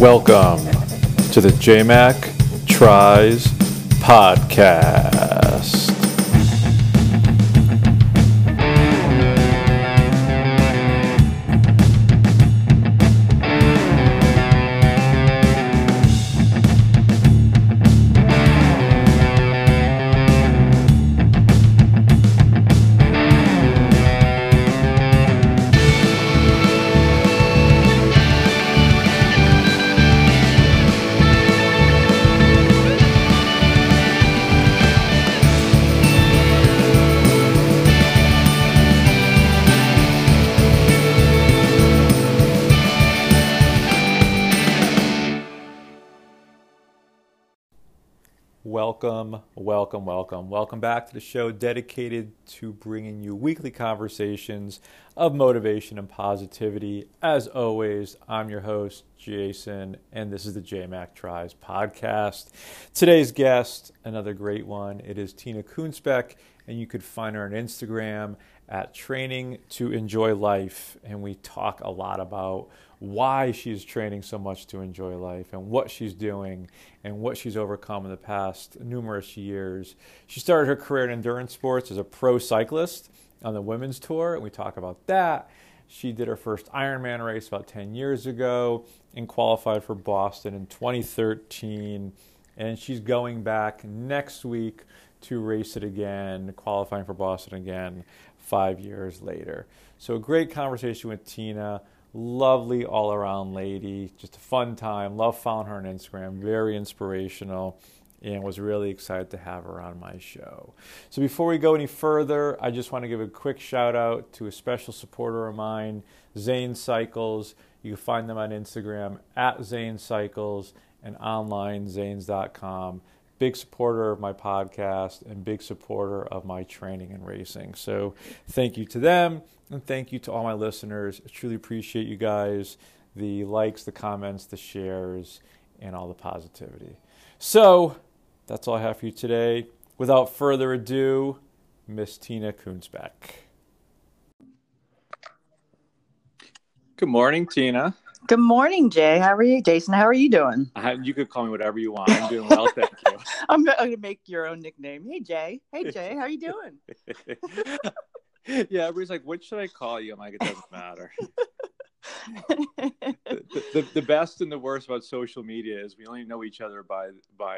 Welcome to the JMAC Tries podcast. Welcome back to the show dedicated to bringing you weekly conversations of motivation and positivity. As always, I'm your host, Jason, and this is the JMAC Tries podcast. Today's guest, another great one, it is Tina Kunzbeck, and you could find her on Instagram at Training to Enjoy Life, and we talk a lot about why she's training so much to enjoy life and what she's doing and what she's overcome in the past numerous years. She started her career in endurance sports as a pro cyclist on the women's tour, and we talk about that. She did her first Ironman race about 10 years ago and qualified for Boston in 2013, and she's going back next week to race it again, qualifying for Boston again 5 years later. So a great conversation with Tina. Lovely all-around lady, just a fun time. Love following her on Instagram, very inspirational, and was really excited to have her on my show. So before we go any further, I just want to give a quick shout out to a special supporter of mine, Zane Cycles. You can find them on Instagram at Zane Cycles and online zanes.com. Big supporter of my podcast and big supporter of my training and racing. So thank you to them and thank you to all my listeners. I truly appreciate you guys, the likes, the comments, the shares, and all the positivity. So that's all I have for you today. Without further ado, Miss Tina Kunzbeck. Good morning, Tina. Good morning, Jay. How are you? Jason, how are you doing? You could call me whatever you want. I'm doing well, thank you. I'm going to make your own nickname. Hey, Jay. Hey, Jay. How are you doing? Yeah, everybody's like, what should I call you? I'm like, it doesn't matter. The best and the worst about social media is we only know each other by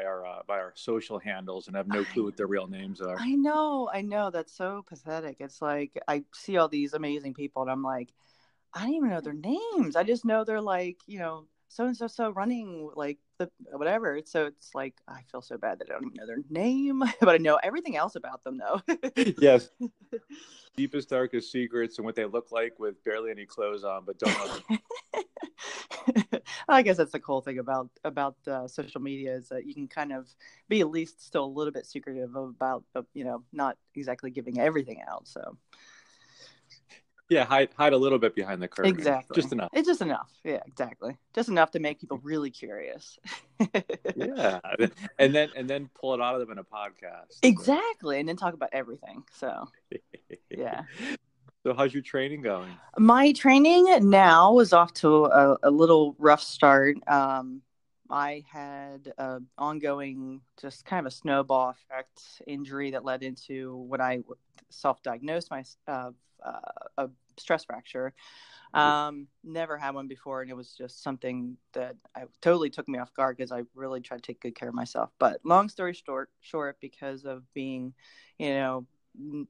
our social handles and have no clue what their real names are. I know. That's so pathetic. It's like I see all these amazing people and I'm like, I don't even know their names. I just know they're like, you know, so-and-so running, like, the whatever. So it's like, I feel so bad that I don't even know their name. But I know everything else about them, though. Yes. Deepest, darkest secrets and what they look like with barely any clothes on, but don't know them. I guess that's the cool thing about social media is that you can kind of be at least still a little bit secretive about, you know, not exactly giving everything out, so... Yeah, hide a little bit behind the curtain. Exactly. Just enough. It's just enough. Yeah, exactly. Just enough to make people really curious. Yeah. And then pull it out of them in a podcast. Exactly. And then talk about everything. So, yeah. So how's your training going? My training now is off to a little rough start. I had an ongoing, just kind of a snowball effect injury that led into when I self-diagnosed a stress fracture. Never had one before, and it was just something that totally took me off guard because I really tried to take good care of myself. But long story short, because of being, you know,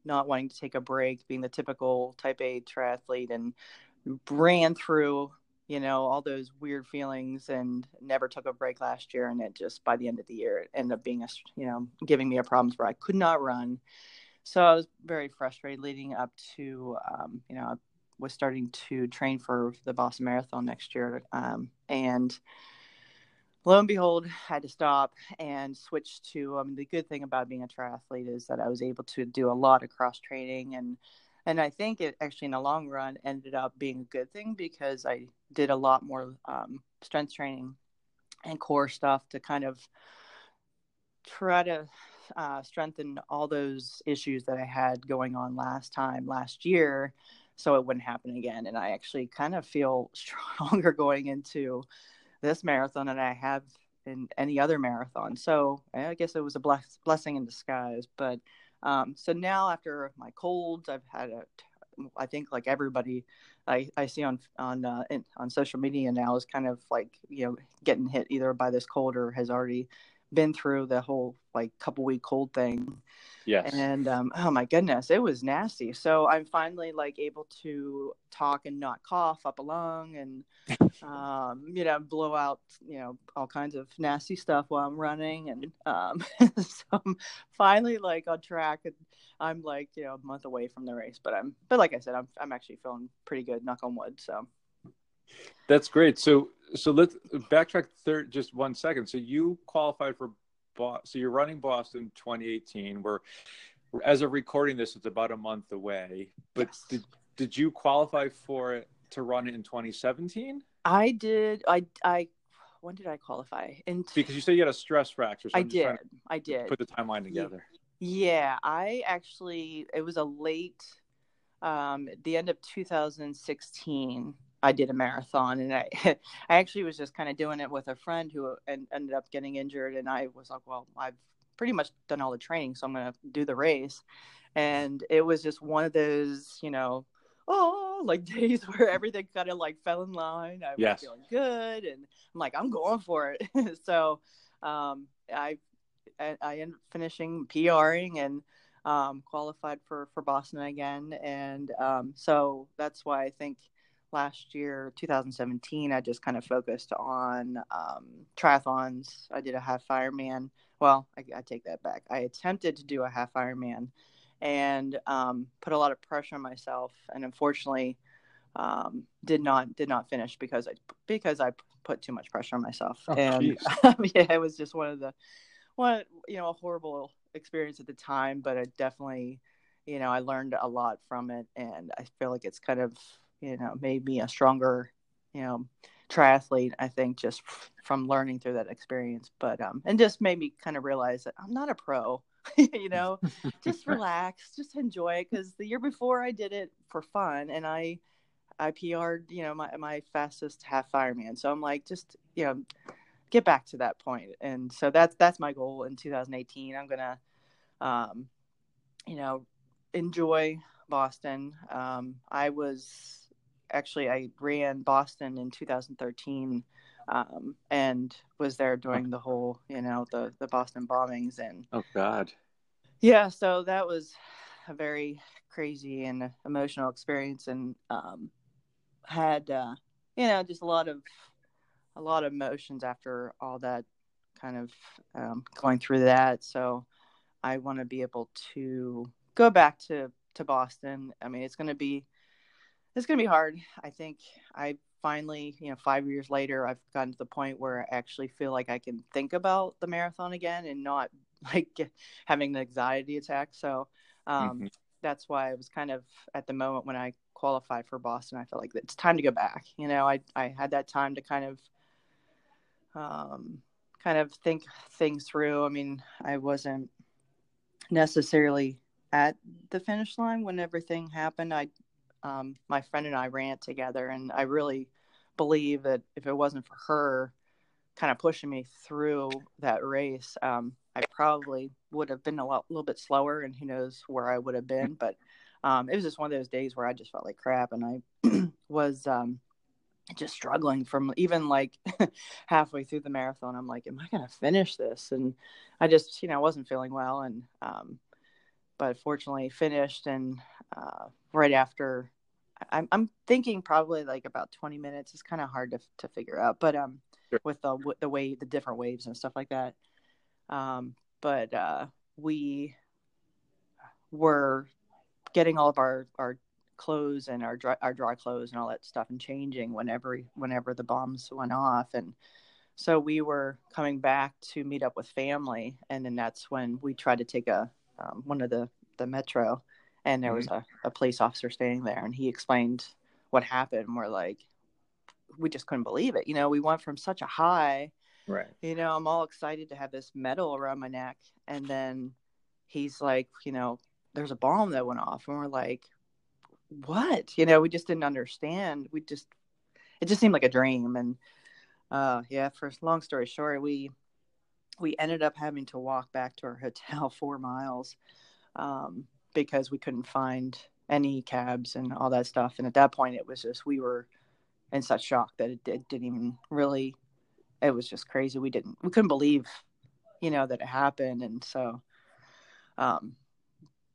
not wanting to take a break, being the typical type A triathlete, and ran through, you know, all those weird feelings and never took a break last year, and it just by the end of the year it ended up being giving me a problem where I could not run. So I was very frustrated leading up to, I was starting to train for the Boston Marathon next year. And lo and behold, I had to stop and switch to, the good thing about being a triathlete is that I was able to do a lot of cross training. And I think it actually in the long run ended up being a good thing because I did a lot more strength training and core stuff to kind of try to strengthen all those issues that I had going on last year so it wouldn't happen again. And I actually kind of feel stronger going into this marathon than I have in any other marathon. So I guess it was a blessing in disguise. But so now after my colds, I've had a, I think like everybody I see on social media now is kind of like, you know, getting hit either by this cold or has already been through the whole like couple week cold thing. Yes. And oh my goodness, it was nasty. So I'm finally like able to talk and not cough up a lung and you know, blow out, you know, all kinds of nasty stuff while I'm running. And so I'm finally like on track, and I'm like, you know, a month away from the race, but like I said, I'm actually feeling pretty good, knock on wood. So that's great. So let's backtrack just 1 second. So you qualified for so you're running Boston 2018. We're, as of recording this, it's about a month away. But yes. Did you qualify for it to run it in 2017? I did. I when did I qualify? Because you said you had a stress fracture. So I did. Put the timeline together. Yeah, I actually, it was a late, at the end of 2016. I did a marathon, and I actually was just kind of doing it with a friend who ended up getting injured. And I was like, well, I've pretty much done all the training, so I'm going to do the race. And it was just one of those, you know, like days where everything kind of like fell in line. I was feeling good, and I'm like, I'm going for it. So I ended up finishing PRing and qualified for Boston again. And so that's why I think last year, 2017, I just kind of focused on triathlons. I did a half Ironman. Well, I take that back. I attempted to do a half Ironman and put a lot of pressure on myself, and unfortunately did not finish because I put too much pressure on myself. Yeah, it was just a horrible experience at the time, but I definitely, you know, I learned a lot from it, and I feel like it's kind of, you know, made me a stronger, you know, triathlete, I think, just from learning through that experience. But, and just made me kind of realize that I'm not a pro, you know, just relax, just enjoy it. Cause the year before I did it for fun, and I PR'd, you know, my fastest half Ironman. So I'm like, just, you know, get back to that point. And so that's my goal in 2018. I'm going to, you know, enjoy Boston. I ran Boston in 2013 and was there during the whole, you know, the Boston bombings. And oh God. Yeah. So that was a very crazy and emotional experience, and had, you know, just a lot of emotions after all that, kind of going through that. So I want to be able to go back to Boston. I mean, it's going to be hard. I think I finally, you know, 5 years later, I've gotten to the point where I actually feel like I can think about the marathon again and not like having an anxiety attack. So that's why I was kind of at the moment when I qualified for Boston, I felt like it's time to go back. You know, I had that time to kind of think things through. I mean, I wasn't necessarily at the finish line when everything happened. I my friend and I ran together, and I really believe that if it wasn't for her kind of pushing me through that race, I probably would have been a little bit slower, and who knows where I would have been. But it was just one of those days where I just felt like crap, and I was just struggling from even like halfway through the marathon. I'm like, am I going to finish this? And I just, you know, wasn't feeling well. And but fortunately finished. And right after, I'm thinking probably like about 20 minutes. It's kind of hard to figure out, but sure. With the way the different waves and stuff like that. But we were getting all of our clothes and our dry clothes and all that stuff, and changing whenever the bombs went off. And so we were coming back to meet up with family, and then that's when we tried to take a one of the metro, and there was a police officer standing there, and he explained what happened. And we're like, we just couldn't believe it. You know, we went from such a high, right? You know, I'm all excited to have this medal around my neck. And then he's like, you know, there's a bomb that went off. And we're like, what? You know, we just didn't understand. It just seemed like a dream. And For long story short, we ended up having to walk back to our hotel 4 miles because we couldn't find any cabs and all that stuff. And at that point, it was just, we were in such shock that it didn't even really, it was just crazy. We couldn't believe, that it happened. And so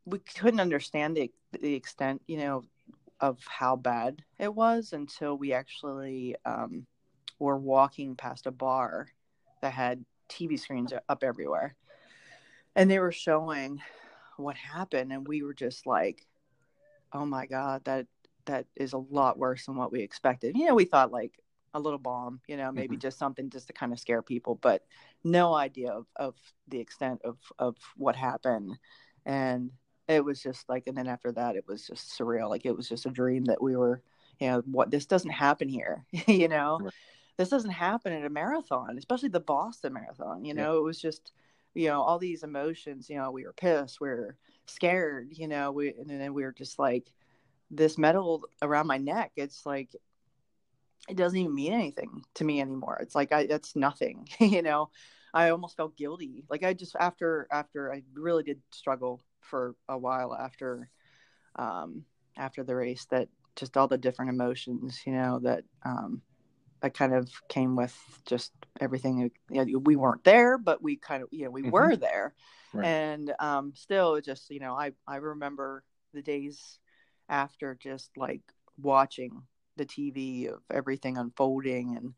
we couldn't understand the extent, of how bad it was until we actually were walking past a bar that had TV screens up everywhere. And they were showing what happened. And we were just like, oh my God, that is a lot worse than what we expected. We thought like a little bomb, maybe just something just to kind of scare people, but no idea of the extent of what happened. And it was just like, and then after that, it was just surreal. Like, it was just a dream that we were, this doesn't happen here, Right. This doesn't happen at a marathon, especially the Boston Marathon, It was just, all these emotions, we were pissed, we were scared, and then we were just like, this medal around my neck, it's like, it doesn't even mean anything to me anymore. It's like, that's nothing, I almost felt guilty. Like, I just, after I really did struggle for a while after the race, that just all the different emotions, that kind of came with just everything. We weren't there, but we kind of, we were there. Right. And still just, I remember the days after just like watching the TV of everything unfolding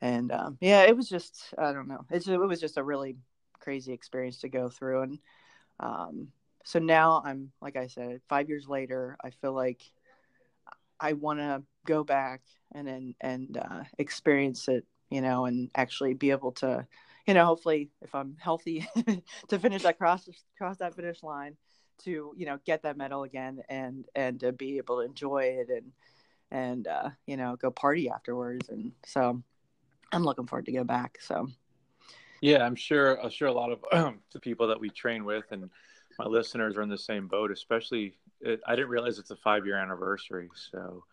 and it was just, I don't know. It was just a really crazy experience to go through. And so now I'm, like I said, 5 years later, I feel like I want to go back and experience it, and actually be able to, hopefully if I'm healthy to finish that cross that finish line to, get that medal again and to be able to enjoy it and go party afterwards. And so I'm looking forward to go back. So. Yeah, I'm sure a lot of the people that we train with and my listeners are in the same boat, especially I didn't realize it's a 5-year anniversary. So,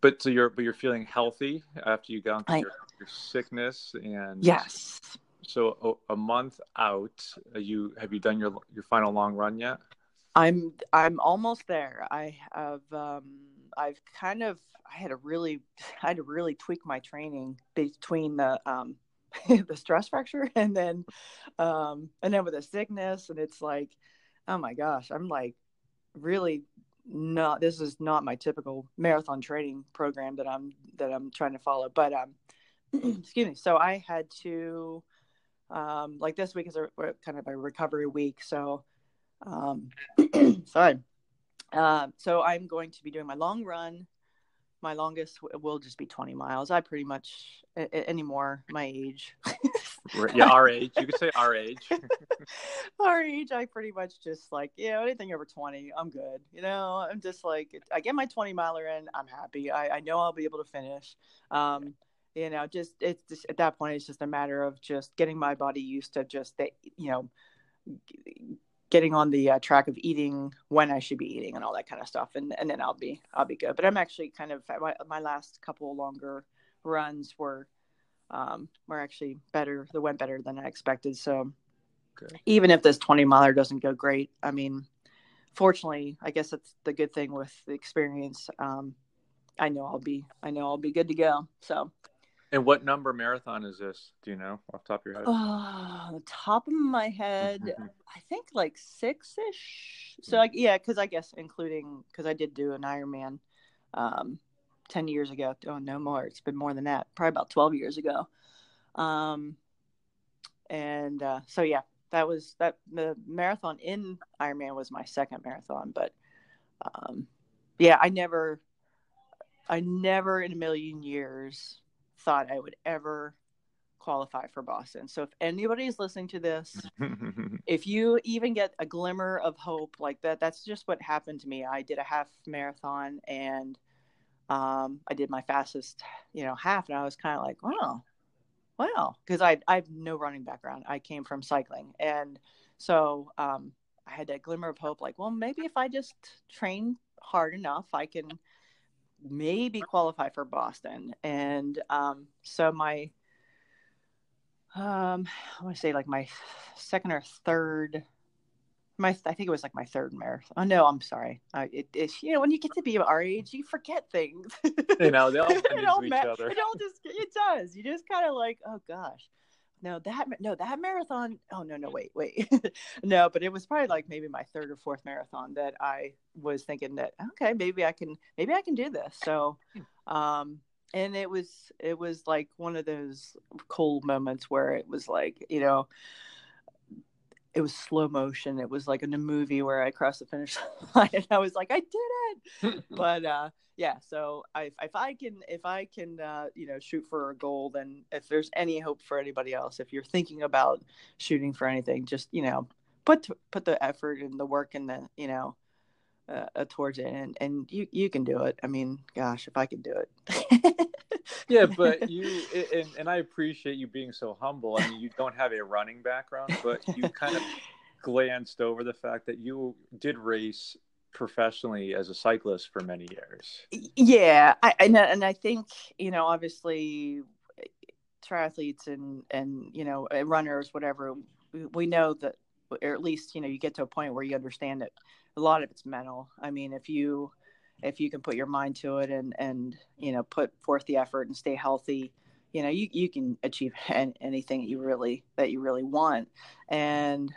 but you're feeling healthy after you've gone through your sickness, and yes. So a month out, have you done your final long run yet? I'm almost there. I have I had to really tweak my training between the the stress fracture and then with the sickness, and it's like, oh my gosh, I'm like, really not, this is not my typical marathon training program that I'm trying to follow, but excuse me. So I had to like, this week is kind of a recovery week, so sorry. So I'm going to be doing my long run. My longest will just be 20 miles. I pretty much anymore my age. Yeah, our age. You could say our age. Our age. I pretty much just like, anything over 20, I'm good. I'm just like, I get my 20 miler in, I'm happy. I know I'll be able to finish. Just it's just, at that point, it's just a matter of just getting my body used to just that, getting on the track of eating when I should be eating and all that kind of stuff. And then I'll be good. But I'm actually kind of, my last couple longer runs were actually better. They went better than I expected. So Even if this 20 miler doesn't go great, I mean, fortunately, I guess that's the good thing with the experience. I know I'll be good to go. So. And what number marathon is this? Do you know off the top of your head? The top of my head, I think like 6-ish. So, because I guess including, because I did do an Ironman 10 years ago. Oh, no more. It's been more than that. Probably about 12 years ago. That was that. The marathon in Ironman was my second marathon. But, I never in a million years thought I would ever qualify for Boston. So if anybody's listening to this, if you even get a glimmer of hope like that, that's just what happened to me. I did a half marathon and I did my fastest, half, and I was kind of like, wow, because I have no running background. I came from cycling, and so I had that glimmer of hope, like, well, maybe if I just train hard enough, I can maybe qualify for Boston. And so my, I want to say like my second or third, I think it was like my third marathon. Oh no, I'm sorry. You know, when you get to be our age, you forget things. You know, they all come to each other. It does. You just kind of like, oh gosh, no, that marathon. Oh no, wait. No, but it was probably like maybe my third or fourth marathon that I was thinking that, okay, maybe I can do this. So, and it was like one of those cold moments where it was like, you know, it was slow motion. It was like in a movie where I crossed the finish line and I was like, I did it. But yeah, so if I can, you know, shoot for a goal, then if there's any hope for anybody else, if you're thinking about shooting for anything, just, you know, put the effort and the work and the, you know, towards it, and you can do it. I mean, gosh, if I could do it. Yeah, but you and I appreciate you being so humble. I mean, you don't have a running background, but you kind of glanced over the fact that you did race professionally as a cyclist for many years. Yeah, I think, you know, obviously triathletes and you know, runners, whatever, we know that, or at least, you know, you get to a point where you understand it. A lot of it's mental. I mean, if you can put your mind to it and you know, put forth the effort and stay healthy, you know, you can achieve anything that you really want. And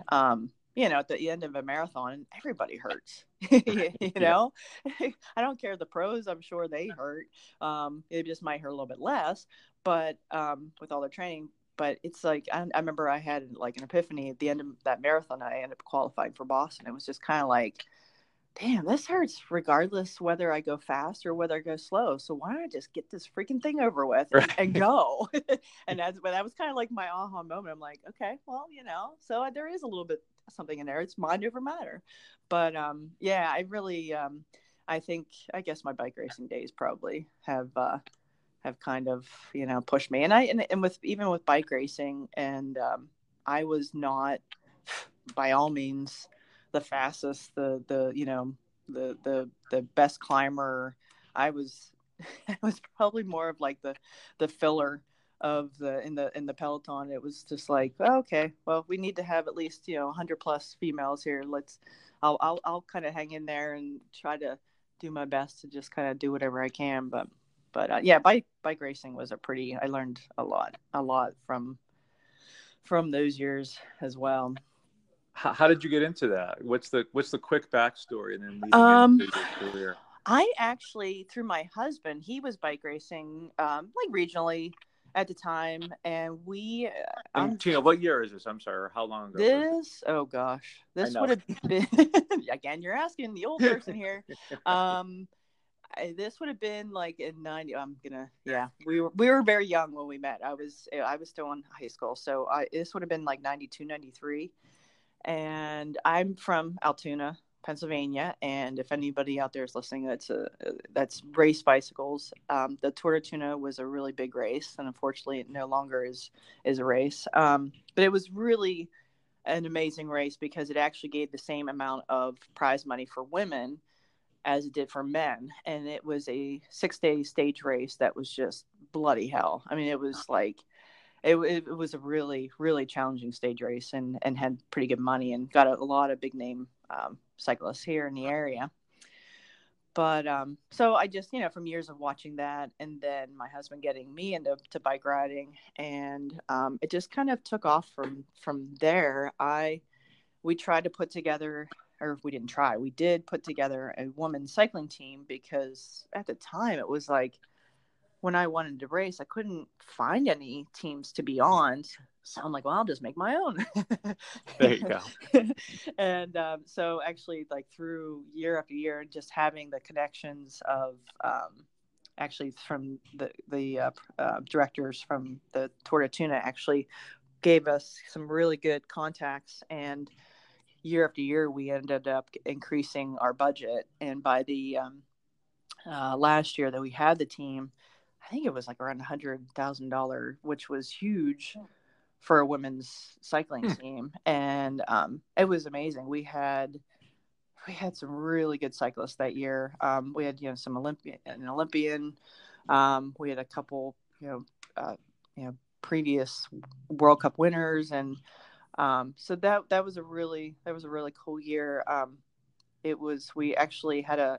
you know, at the end of a marathon, everybody hurts. You know, I don't care the pros. I'm sure they hurt. It just might hurt a little bit less, but with all the training. But it's like, I remember I had like an epiphany at the end of that marathon. I ended up qualifying for Boston. It was just kind of like, damn, this hurts regardless whether I go fast or whether I go slow. So why don't I just get this freaking thing over with and go? And that was kind of like my aha moment. I'm like, okay, well, you know, so there is a little bit something in there. It's mind over matter. But yeah, I really, I think, I guess my bike racing days probably have kind of, you know, pushed me. And with bike racing, and I was not by all means the fastest, the you know, the best climber. I was probably more of like the filler of the peloton. It was just like, oh, okay, well, we need to have at least, you know, 100 plus females here. Let's I'll kind of hang in there and try to do my best to just kind of do whatever I can. But yeah, bike racing was I learned a lot from those years as well. How did you get into that? What's the quick backstory and then leading into your career? I actually, through my husband, he was bike racing like regionally at the time, and we. Tina, what year is this? I'm sorry, or how long ago? This would have been. Again, you're asking the old person here. This would have been like in 90. We were very young when we met. I was still in high school. So this would have been like 92, 93. And I'm from Altoona, Pennsylvania. And if anybody out there is listening, that's race bicycles. The Tour de 'Toona was a really big race. And unfortunately, it no longer is a race. But it was really an amazing race because it actually gave the same amount of prize money for women as it did for men. And it was a 6-day stage race that was just bloody hell. I mean, it was like, it was a really, really challenging stage race and had pretty good money and got a lot of big name cyclists here in the area. But so I just, you know, from years of watching that, and then my husband getting me into bike riding, and it just kind of took off from there. We did put together a women's cycling team, because at the time it was like, when I wanted to race, I couldn't find any teams to be on. So I'm like, well, I'll just make my own. There you go. And so actually, like, through year after year, just having the connections of actually from the directors from the Tour de 'Toona actually gave us some really good contacts, and year after year, we ended up increasing our budget. And by the last year that we had the team, I think it was like around $100,000, which was huge for a women's cycling team. And it was amazing. We had we had some really good cyclists that year. We had, some Olympian. We had a couple, previous World Cup winners. And so that was a really cool year. We actually had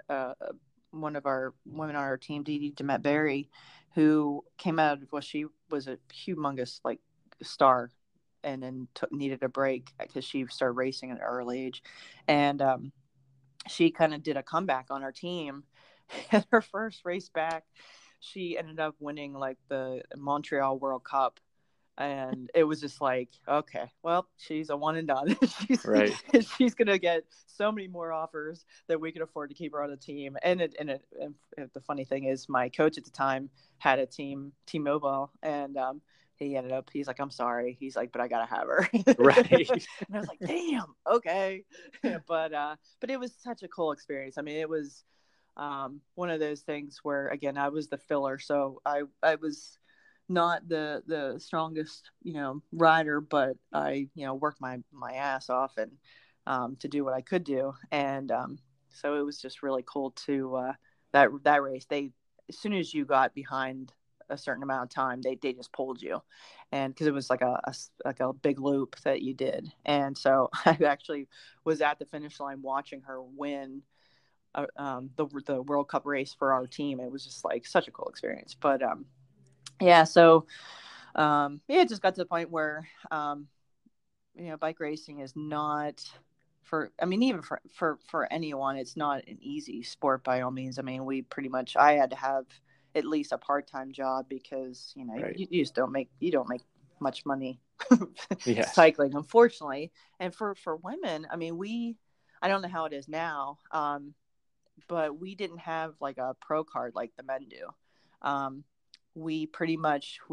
one of our women on our team, Dee Dee Demet Berry, who came out of, she was a humongous star, and then needed a break because she started racing at an early age. And she kind of did a comeback on our team. And her first race back, she ended up winning the Montreal World Cup. And it was just okay, well, she's a one and done. She's going to get so many more offers that we can afford to keep her on the team. And the funny thing is, my coach at the time had a team, T-Mobile, and he ended up, he's like, I'm sorry. He's like, but I got to have her. Right. And I was like, damn, okay. But it was such a cool experience. I mean, it was one of those things where, again, I was the filler. So I was not the strongest, rider, but I, worked my ass off and to do what I could do. And so it was just really cool to that race. As soon as you got behind a certain amount of time, they just pulled you, and because it was like a big loop that you did. And so I actually was at the finish line watching her win the World Cup race for our team. It was just such a cool experience. But it just got to the point where bike racing is not for anyone. It's not an easy sport by all means. I mean, I had to have at least a part-time job because you just don't make much money cycling, unfortunately. And for women, I mean, I don't know how it is now, but we didn't have a pro card like the men do. We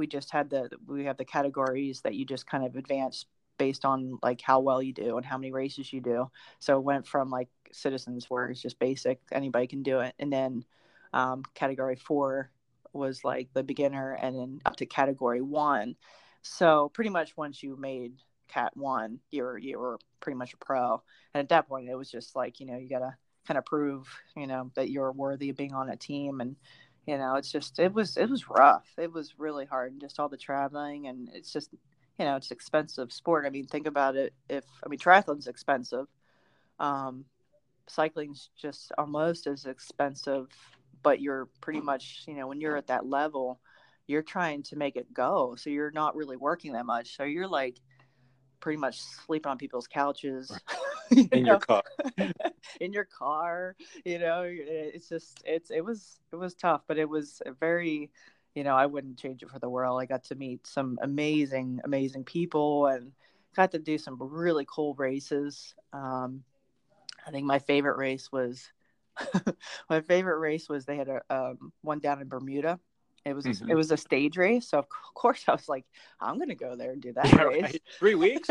just had we have the categories that you just kind of advance based on how well you do and how many races you do. So it went from citizens, where it's just basic, anybody can do it, and then category 4 was the beginner, and then up to category 1. So pretty much once you made cat 1, you were pretty much a pro. And at that point, it was just you gotta kind of prove, that you're worthy of being on a team. And, it was rough. It was really hard, and just all the traveling, and it's just, it's expensive sport. I mean, think about it. Triathlon's expensive. Cycling's just almost as expensive, but you're pretty much, when you're at that level, you're trying to make it go. So you're not really working that much. So you're pretty much sleeping on people's couches. In your car, it's just, it was tough, but it was a very, I wouldn't change it for the world. I got to meet some amazing, amazing people, and got to do some really cool races. I think my favorite race was they had one down in Bermuda. It was a stage race. So of course I was I'm going to go there and do that race. Right. 3 weeks?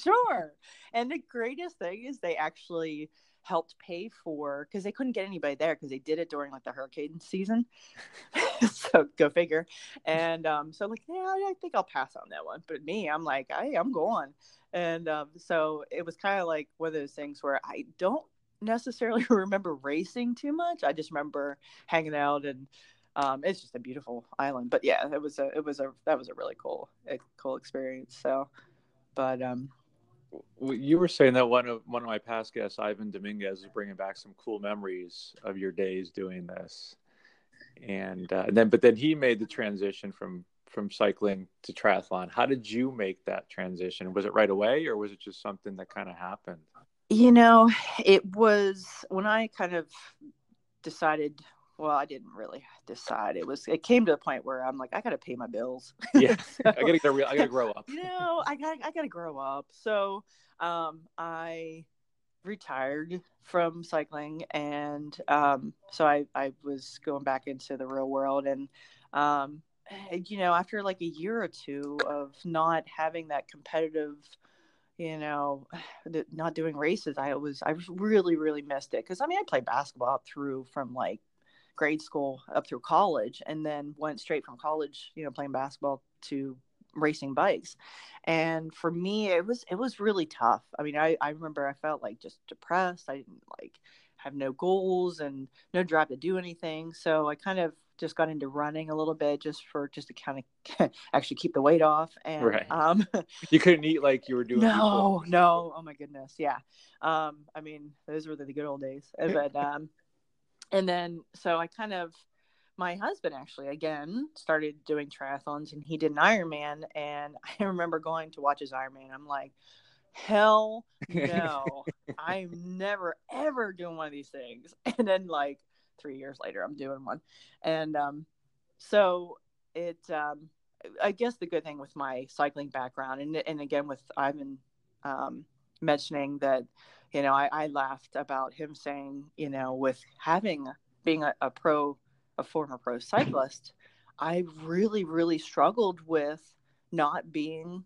Sure. And the greatest thing is they actually helped pay for, because they couldn't get anybody there because they did it during the hurricane season. So go figure. And so I think I'll pass on that one. But me, I'm I'm going. And so it was kind of one of those things where I don't necessarily remember racing too much. I just remember hanging out, and it's just a beautiful island. But yeah, that was a really cool experience. So, but you were saying that one of my past guests, Ivan Dominguez, is bringing back some cool memories of your days doing this, and then he made the transition from cycling to triathlon. How did you make that transition? Was it right away, or was it just something that kind of happened? It was when I kind of decided. Well, I didn't really decide. It came to the point where I'm I got to pay my bills. Yeah, so, I got to grow up. I got to grow up. So I retired from cycling, and so I was going back into the real world. And, after a year or two of not having that competitive, not doing races, I really, really missed it. Because, I played basketball through from grade school up through college, and then went straight from college, playing basketball to racing bikes. And for me, it was really tough. I mean, I remember I felt like just depressed. I didn't like have no goals and no drive to do anything. So I kind of just got into running a little bit just to kind of actually keep the weight off. And right. You couldn't eat like you were doing. No. Oh my goodness. Yeah. I mean, those were the good old days. But, and then, so I kind of, my husband actually again started doing triathlons, and he did an Ironman, and I remember going to watch his Ironman. I'm like, hell no, I'm never ever doing one of these things. And then like 3 years later, I'm doing one. And so it, I guess the good thing with my cycling background, and again with Ivan mentioning that, you know, I laughed about him saying, you know, with being a former pro cyclist, I really, really struggled with not being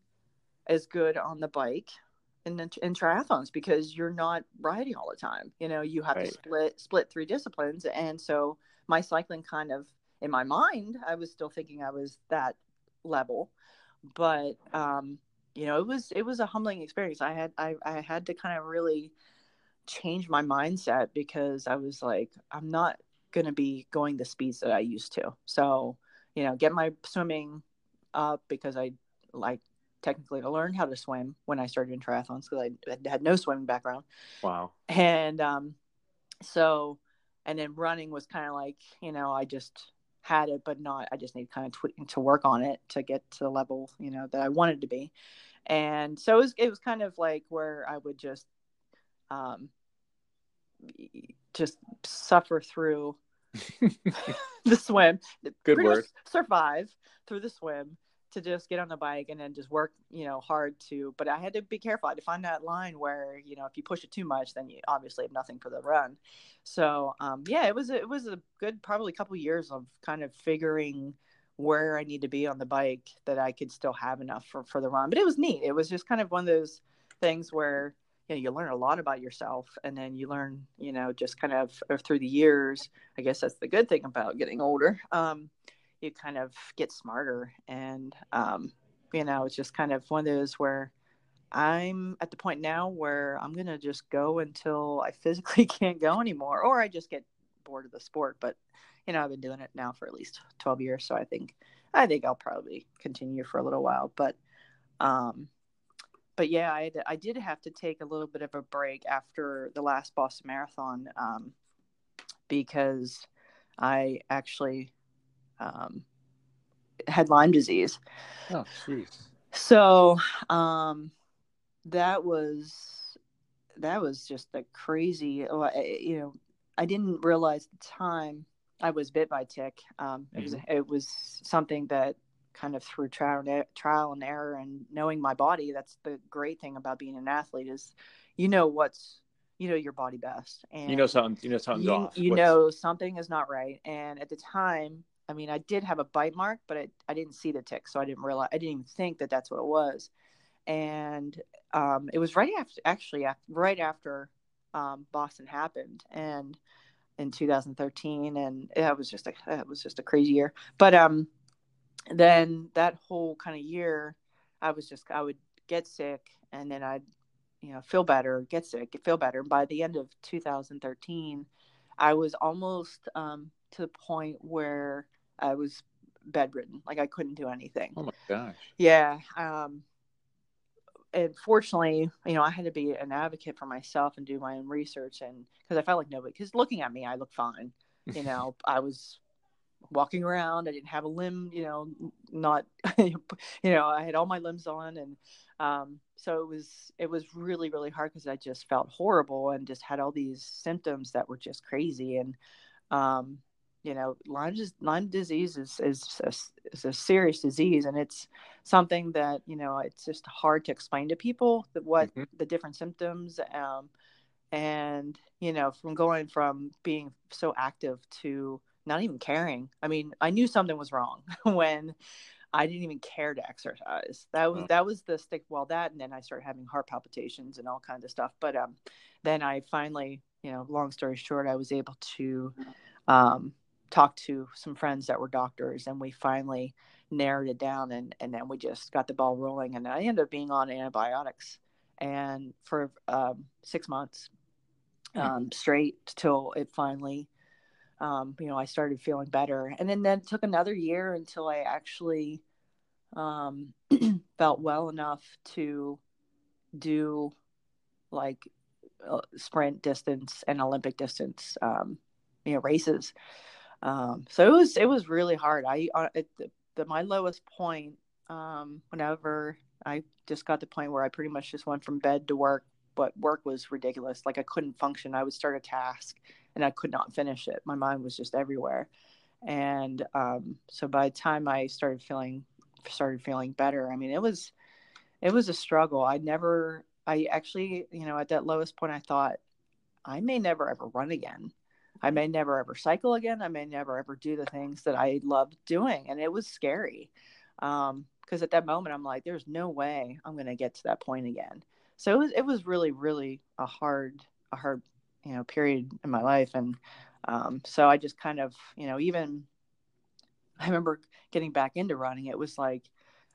as good on the bike in triathlons, because you're not riding all the time. You know, you have right. to split three disciplines. And so my cycling kind of, in my mind, I was still thinking I was that level, but you know, it was a humbling experience. I had to kind of really change my mindset, because I was like, I'm not going to be going the speeds that I used to. So, you know, get my swimming up, because I like technically to learn how to swim when I started in triathlons, because I had no swimming background. Wow. And and then running was kind of like, you know, I just had it, but not, I just need kind of tweaking to work on it to get to the level, you know, that I wanted to be. And so it was kind of like where I would just suffer through the swim. Good word. Survive through the swim to just get on the bike and then just work, you know, hard to, but I had to be careful. I had to find that line where, you know, if you push it too much, then you obviously have nothing for the run. So, yeah, it was a good, probably a couple of years of kind of figuring where I need to be on the bike that I could still have enough for the run. But it was neat. It was just kind of one of those things where, you know, you learn a lot about yourself, and then you learn, you know, just kind of through the years. I guess that's the good thing about getting older. You kind of get smarter, and, you know, it's just kind of one of those where I'm at the point now where I'm going to just go until I physically can't go anymore, or I just get bored of the sport. But, you know, I've been doing it now for at least 12 years. So I think I'll probably continue for a little while, but yeah, I did have to take a little bit of a break after the last Boston Marathon, because I actually had Lyme disease. Oh, jeez. So that was just a crazy. You know, I didn't realize at the time I was bit by a tick. Mm-hmm. It was something that kind of through trial and error and knowing my body. That's the great thing about being an athlete is, you know, your body best. And you know something's off. Know something is not right. And at the time, I mean, I did have a bite mark, but I didn't see the tick. So I didn't realize, I didn't even think that that's what it was. And it was right after Boston happened. And in 2013, and it was just a crazy year. But, then that whole kind of year, I would get sick, and then I'd, you know, feel better, get sick, feel better. And by the end of 2013, I was almost to the point where I was bedridden. Like I couldn't do anything. Oh my gosh. Yeah. And fortunately, you know, I had to be an advocate for myself and do my own research. And because I felt like nobody, because looking at me, I looked fine. You know, I was walking around. I didn't have a limb, you know, not, you know, I had all my limbs on. And so it was really, really hard, because I just felt horrible and just had all these symptoms that were just crazy. And, you know, Lyme disease is a serious disease, and it's something that, you know, it's just hard to explain to people that what mm-hmm. the different symptoms, and, you know, from going from being so active to not even caring. I mean, I knew something was wrong when I didn't even care to exercise. That was the stick. Well, that, and then I started having heart palpitations and all kinds of stuff. But then I finally, you know, long story short, I was able to talked to some friends that were doctors, and we finally narrowed it down, and then we just got the ball rolling, and I ended up being on antibiotics and for 6 months straight till it finally, I started feeling better. And then it took another year until I actually felt well enough to do like sprint distance and Olympic distance, races. So it was really hard. My lowest point, whenever I just got to the point where I pretty much just went from bed to work, but work was ridiculous. Like I couldn't function. I would start a task and I could not finish it. My mind was just everywhere. And, so by the time I started feeling better, I mean, it was a struggle. I actually, at that lowest point, I thought I may never ever run again. I may never ever cycle again. I may never ever do the things that I loved doing. And it was scary. Because at that moment I'm like, there's no way I'm going to get to that point again. So it was really, really a hard, period in my life. And, so I just kind of, even I remember getting back into running. It was like,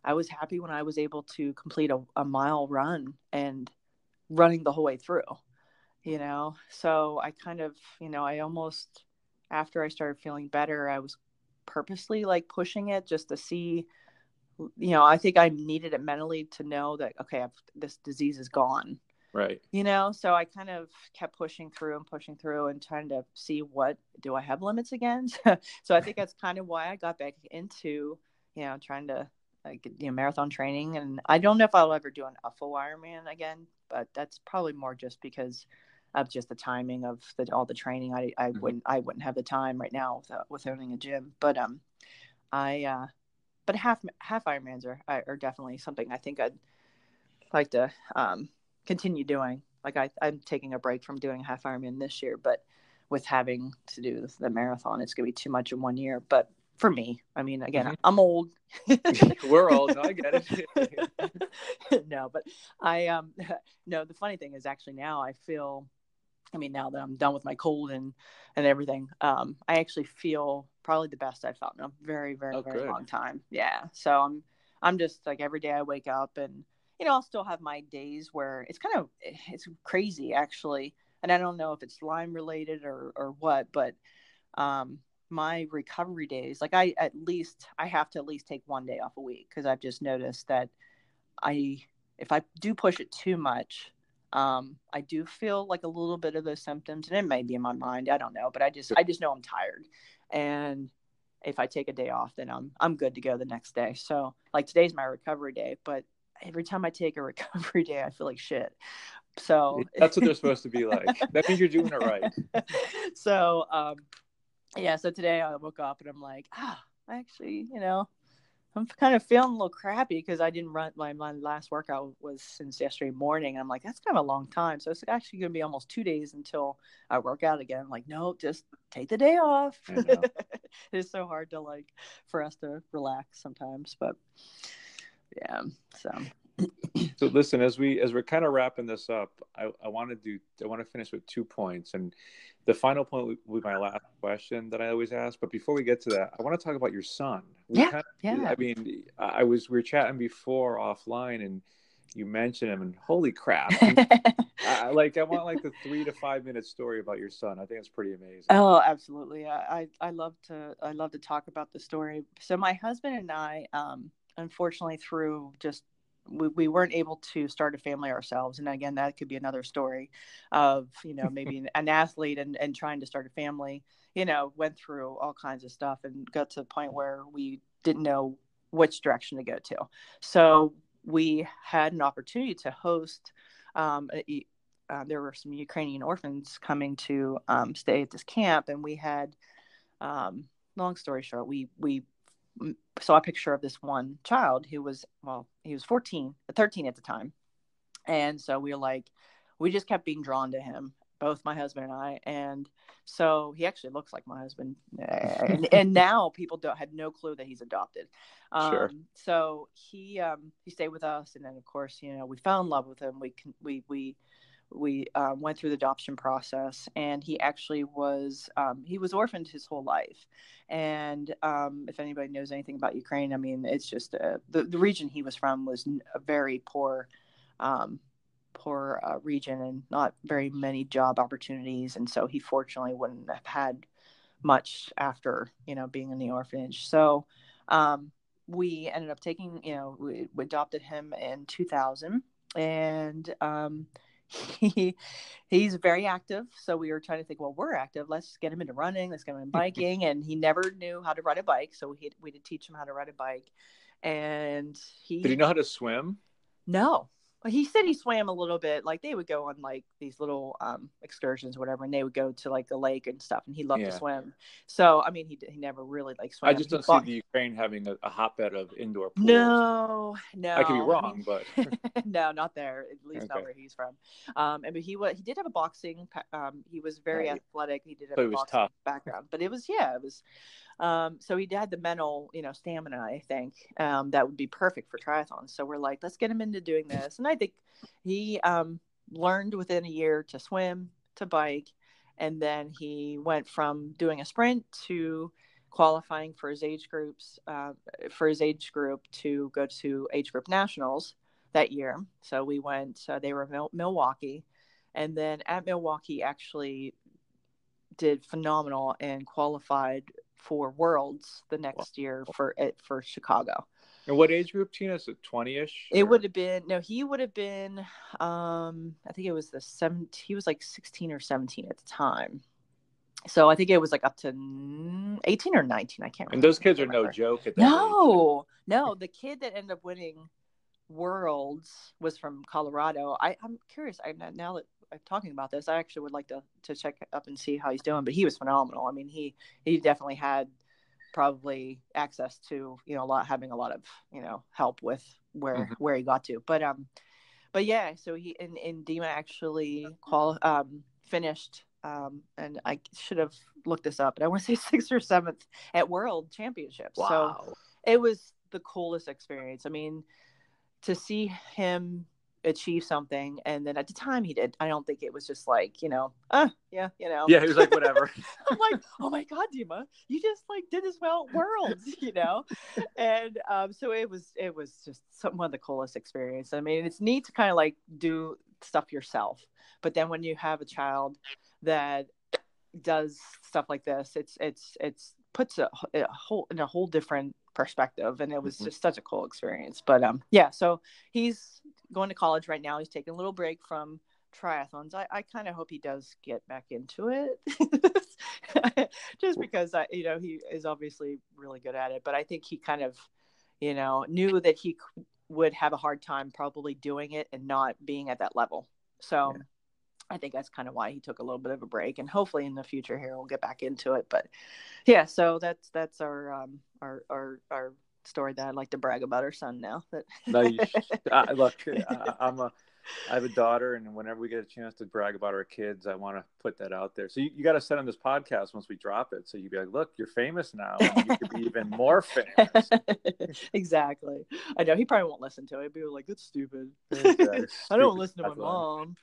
I was happy when I was able to complete a mile run and running the whole way through, so I kind of, I almost, after I started feeling better, I was purposely like pushing it just to see, I think I needed it mentally to know that, okay, this disease is gone. Right. So I kind of kept pushing through and trying to see what, do I have limits again? So I think that's kind of why I got back into, trying to like, marathon training. And I don't know if I'll ever do a full Ironman again, but that's probably more just because of just the timing of all the training. I wouldn't have the time right now with owning a gym, but, but half Ironmans are definitely something I think I'd like to continue doing. Like I'm taking a break from doing half Ironman this year, but with having to do the marathon, it's going to be too much in 1 year. But for me, I mean, again, mm-hmm. I'm old. We're old. No, I get it. No, but no, the funny thing is actually now I feel, now that I'm done with my cold and everything, I actually feel probably the best I've felt in a very, very, very long time. Yeah. So I'm just like every day I wake up and, I'll still have my days where it's crazy actually. And I don't know if it's Lyme related or what, but, my recovery days, like I have to at least take one day off a week. Cause I've just noticed that if I do push it too much, I do feel like a little bit of those symptoms, and it may be in my mind, I don't know, but I just know I'm tired. And if I take a day off, then I'm good to go the next day. So like today's my recovery day, but every time I take a recovery day, I feel like shit. So that's what they're supposed to be like. That means you're doing it right. So, so today I woke up and I'm like, I actually, I'm kind of feeling a little crappy because I didn't run. My last workout was since yesterday morning. I'm like, that's kind of a long time. So it's actually going to be almost 2 days until I work out again. I'm like, no, just take the day off. It's so hard to for us to relax sometimes, but yeah. So listen, as we're kind of wrapping this up, I want to finish with 2 points, and the final point will be my last question that I always ask. But before we get to that, I want to talk about your son. We were chatting before offline, and you mentioned him, and holy crap! I want the 3 to 5 minute story about your son. I think it's pretty amazing. Oh, absolutely! I love to talk about the story. So my husband and I, unfortunately, through just we weren't able to start a family ourselves. And again, that could be another story of, maybe an athlete and trying to start a family, went through all kinds of stuff and got to the point where we didn't know which direction to go to. So we had an opportunity to host, there were some Ukrainian orphans coming to stay at this camp. And we had, long story short, we saw a picture of this one child who was, he was 13 at the time. And so we were like, we just kept being drawn to him, both my husband and I. And so he actually looks like my husband. and now people had no clue that he's adopted. Sure. So he stayed with us. And then of course, we fell in love with him. We, we, we, we went through the adoption process, and he actually was, he was orphaned his whole life. And if anybody knows anything about Ukraine, I mean, it's just the region he was from was a very poor poor region and not very many job opportunities. And so he fortunately wouldn't have had much after, you know, being in the orphanage. So we ended up taking, you know, we adopted him in 2000, and he's very active. So we were trying to think, well, we're active, let's get him into running, let's get him into biking. And he never knew how to ride a bike. So we did teach him how to ride a bike. And he, did he know how to swim? No. He said he swam a little bit. Like, they would go on like these little excursions, or whatever, and they would go to like the lake and stuff. And he loved to swim. So, I mean, he never really like swam. I just don't see the Ukraine having a hotbed of indoor pools. No. I could be wrong, but no, not there. At least not where he's from. And but he did have a boxing. He was very athletic. He did have a boxing background, but it was. So he had the mental, you know, stamina, I think, that would be perfect for triathlons. So we're like, let's get him into doing this. And I think he learned within a year to swim, to bike. And then he went from doing a sprint to qualifying for his age groups, for his age group to go to age group nationals that year. So we went, they were Milwaukee. And then at Milwaukee actually did phenomenal and qualified for Worlds the next year for Chicago. And what age group, Tina? Is it 20-ish? It would have been, no, he would have been, I think it was the 17, he was like 16 or 17 at the time. So I think it was like up to 18 or 19, I can't remember. And those kids are no joke at that age. No, the kid that ended up winning Worlds was from Colorado. I'm curious, now that I'm talking about this, I actually would like to check up and see how he's doing, but he was phenomenal. I mean, he definitely had probably access to, you know, having a lot of, you know, help with where he got to, but yeah, so he, and Dima actually finished, and I should have looked this up, but I want to say 6th or 7th at World Championships. Wow. So it was the coolest experience. I mean, to see him achieve something, and then at the time he did, I don't think it was just like, you know, he was like, whatever. I'm like, oh my god, Dima, you just like did as well at Worlds, you know. And so it was just one of the coolest experiences. I mean, it's neat to kind of like do stuff yourself, but then when you have a child that does stuff like this, it's puts a whole different perspective, and it was just such a cool experience. But so he's going to college right now. He's taking a little break from triathlons. I kind of hope he does get back into it, just because you know, he is obviously really good at it. But I think he kind of, you know, knew that he would have a hard time probably doing it and not being at that level. So. Yeah. I think that's kind of why he took a little bit of a break, and hopefully in the future here we'll get back into it. But yeah, so that's our story that I'd like to brag about our son now. I have a daughter, and whenever we get a chance to brag about our kids, I want to put that out there. So you got to send them this podcast once we drop it. So you'd be like, look, you're famous now. And you could be even more famous. Exactly. I know. He probably won't listen to it. He'd be like, that's stupid. I don't listen to my mom.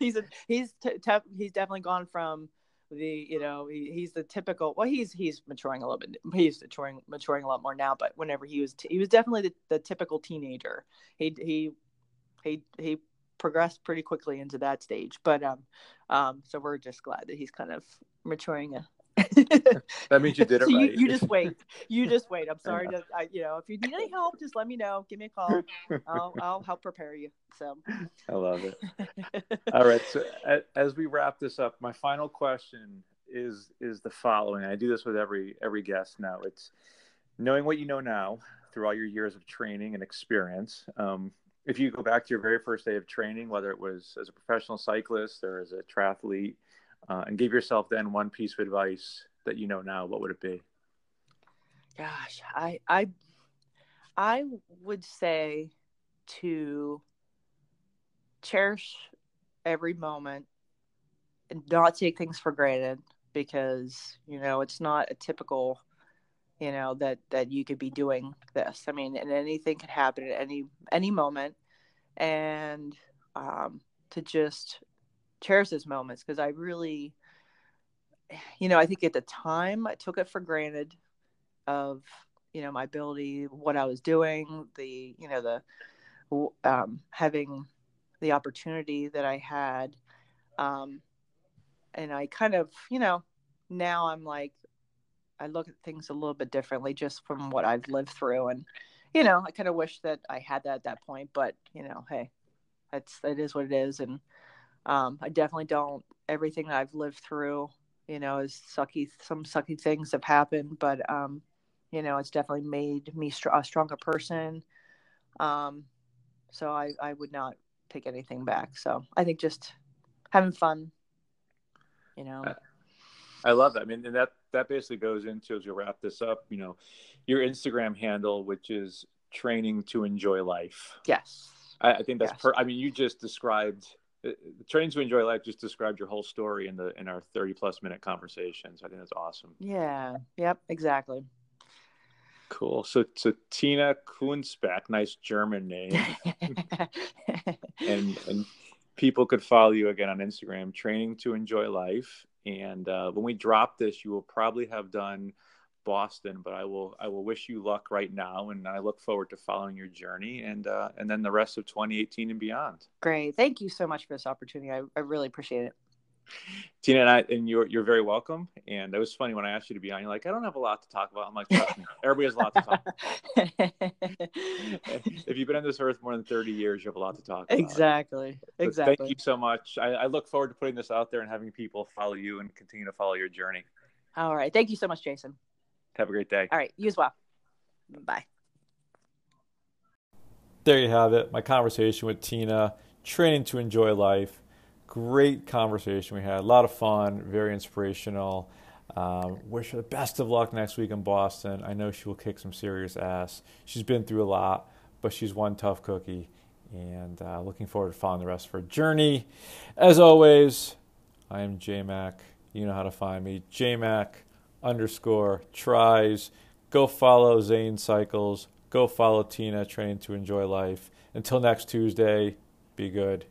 He's definitely gone from the, you know, he's the typical, well, he's maturing a little bit. He's maturing a lot more now, but whenever he was definitely the typical teenager. He progressed pretty quickly into that stage, but so we're just glad that he's kind of maturing. That means you did it so right. You just wait. You just wait. I'm sorry. You know, if you need any help, just let me know. Give me a call. I'll help prepare you. So I love it. All right. So as we wrap this up, my final question is the following. I do this with every guest now. It's knowing what you know now through all your years of training and experience. If you go back to your very first day of training, whether it was as a professional cyclist or as a triathlete, and give yourself then one piece of advice that you know now, what would it be? Gosh, I would say to cherish every moment and not take things for granted, because, you know, it's not a typical, you know, that you could be doing this. I mean, and anything could happen at any moment. And to just cherish those moments, because I really, you know, I think at the time I took it for granted of, you know, my ability, what I was doing, the, you know, the having the opportunity that I had. And I kind of, you know, now I'm like, I look at things a little bit differently just from what I've lived through. And, you know, I kind of wish that I had that at that point, but, you know, hey, it is what it is. And I definitely don't, everything that I've lived through, you know, is sucky. Some sucky things have happened, but, you know, it's definitely made me a stronger person. So I would not take anything back. So I think just having fun, you know. I love that. I mean, and that basically goes into, as we wrap this up, you know, your Instagram handle, which is Training to Enjoy Life. Yes. I think that's, yes. I mean, you just described, Training to Enjoy Life just described your whole story in our 30 plus minute conversation. So I think that's awesome. Yeah. Yep. Exactly. Cool. So Tina Kunzbeck, nice German name. and people could follow you again on Instagram, Training to Enjoy Life. And when we drop this, you will probably have done Boston, but I will wish you luck right now, and I look forward to following your journey and then the rest of 2018 and beyond. Great, thank you so much for this opportunity. I really appreciate it. Tina, and you're very welcome. And it was funny when I asked you to be on, you're like, I don't have a lot to talk about. I'm like, trust me, everybody has a lot to talk about. If you've been on this earth more than 30 years, you have a lot to talk about. Exactly. Thank you so much. I look forward to putting this out there and having people follow you and continue to follow your journey. All right. Thank you so much, Jason. Have a great day. All right. You as well. Bye. There you have it. My conversation with Tina, Training to Enjoy Life. Great conversation we had, a lot of fun, very inspirational. Wish her the best of luck next week in Boston. I know she will kick some serious ass. She's been through a lot, but she's one tough cookie, and looking forward to following the rest of her journey. As always, I am JMAC. You know how to find me, JMAC_tries. Go follow Zane Cycles. Go follow Tina, Training to Enjoy Life. Until next Tuesday, be good.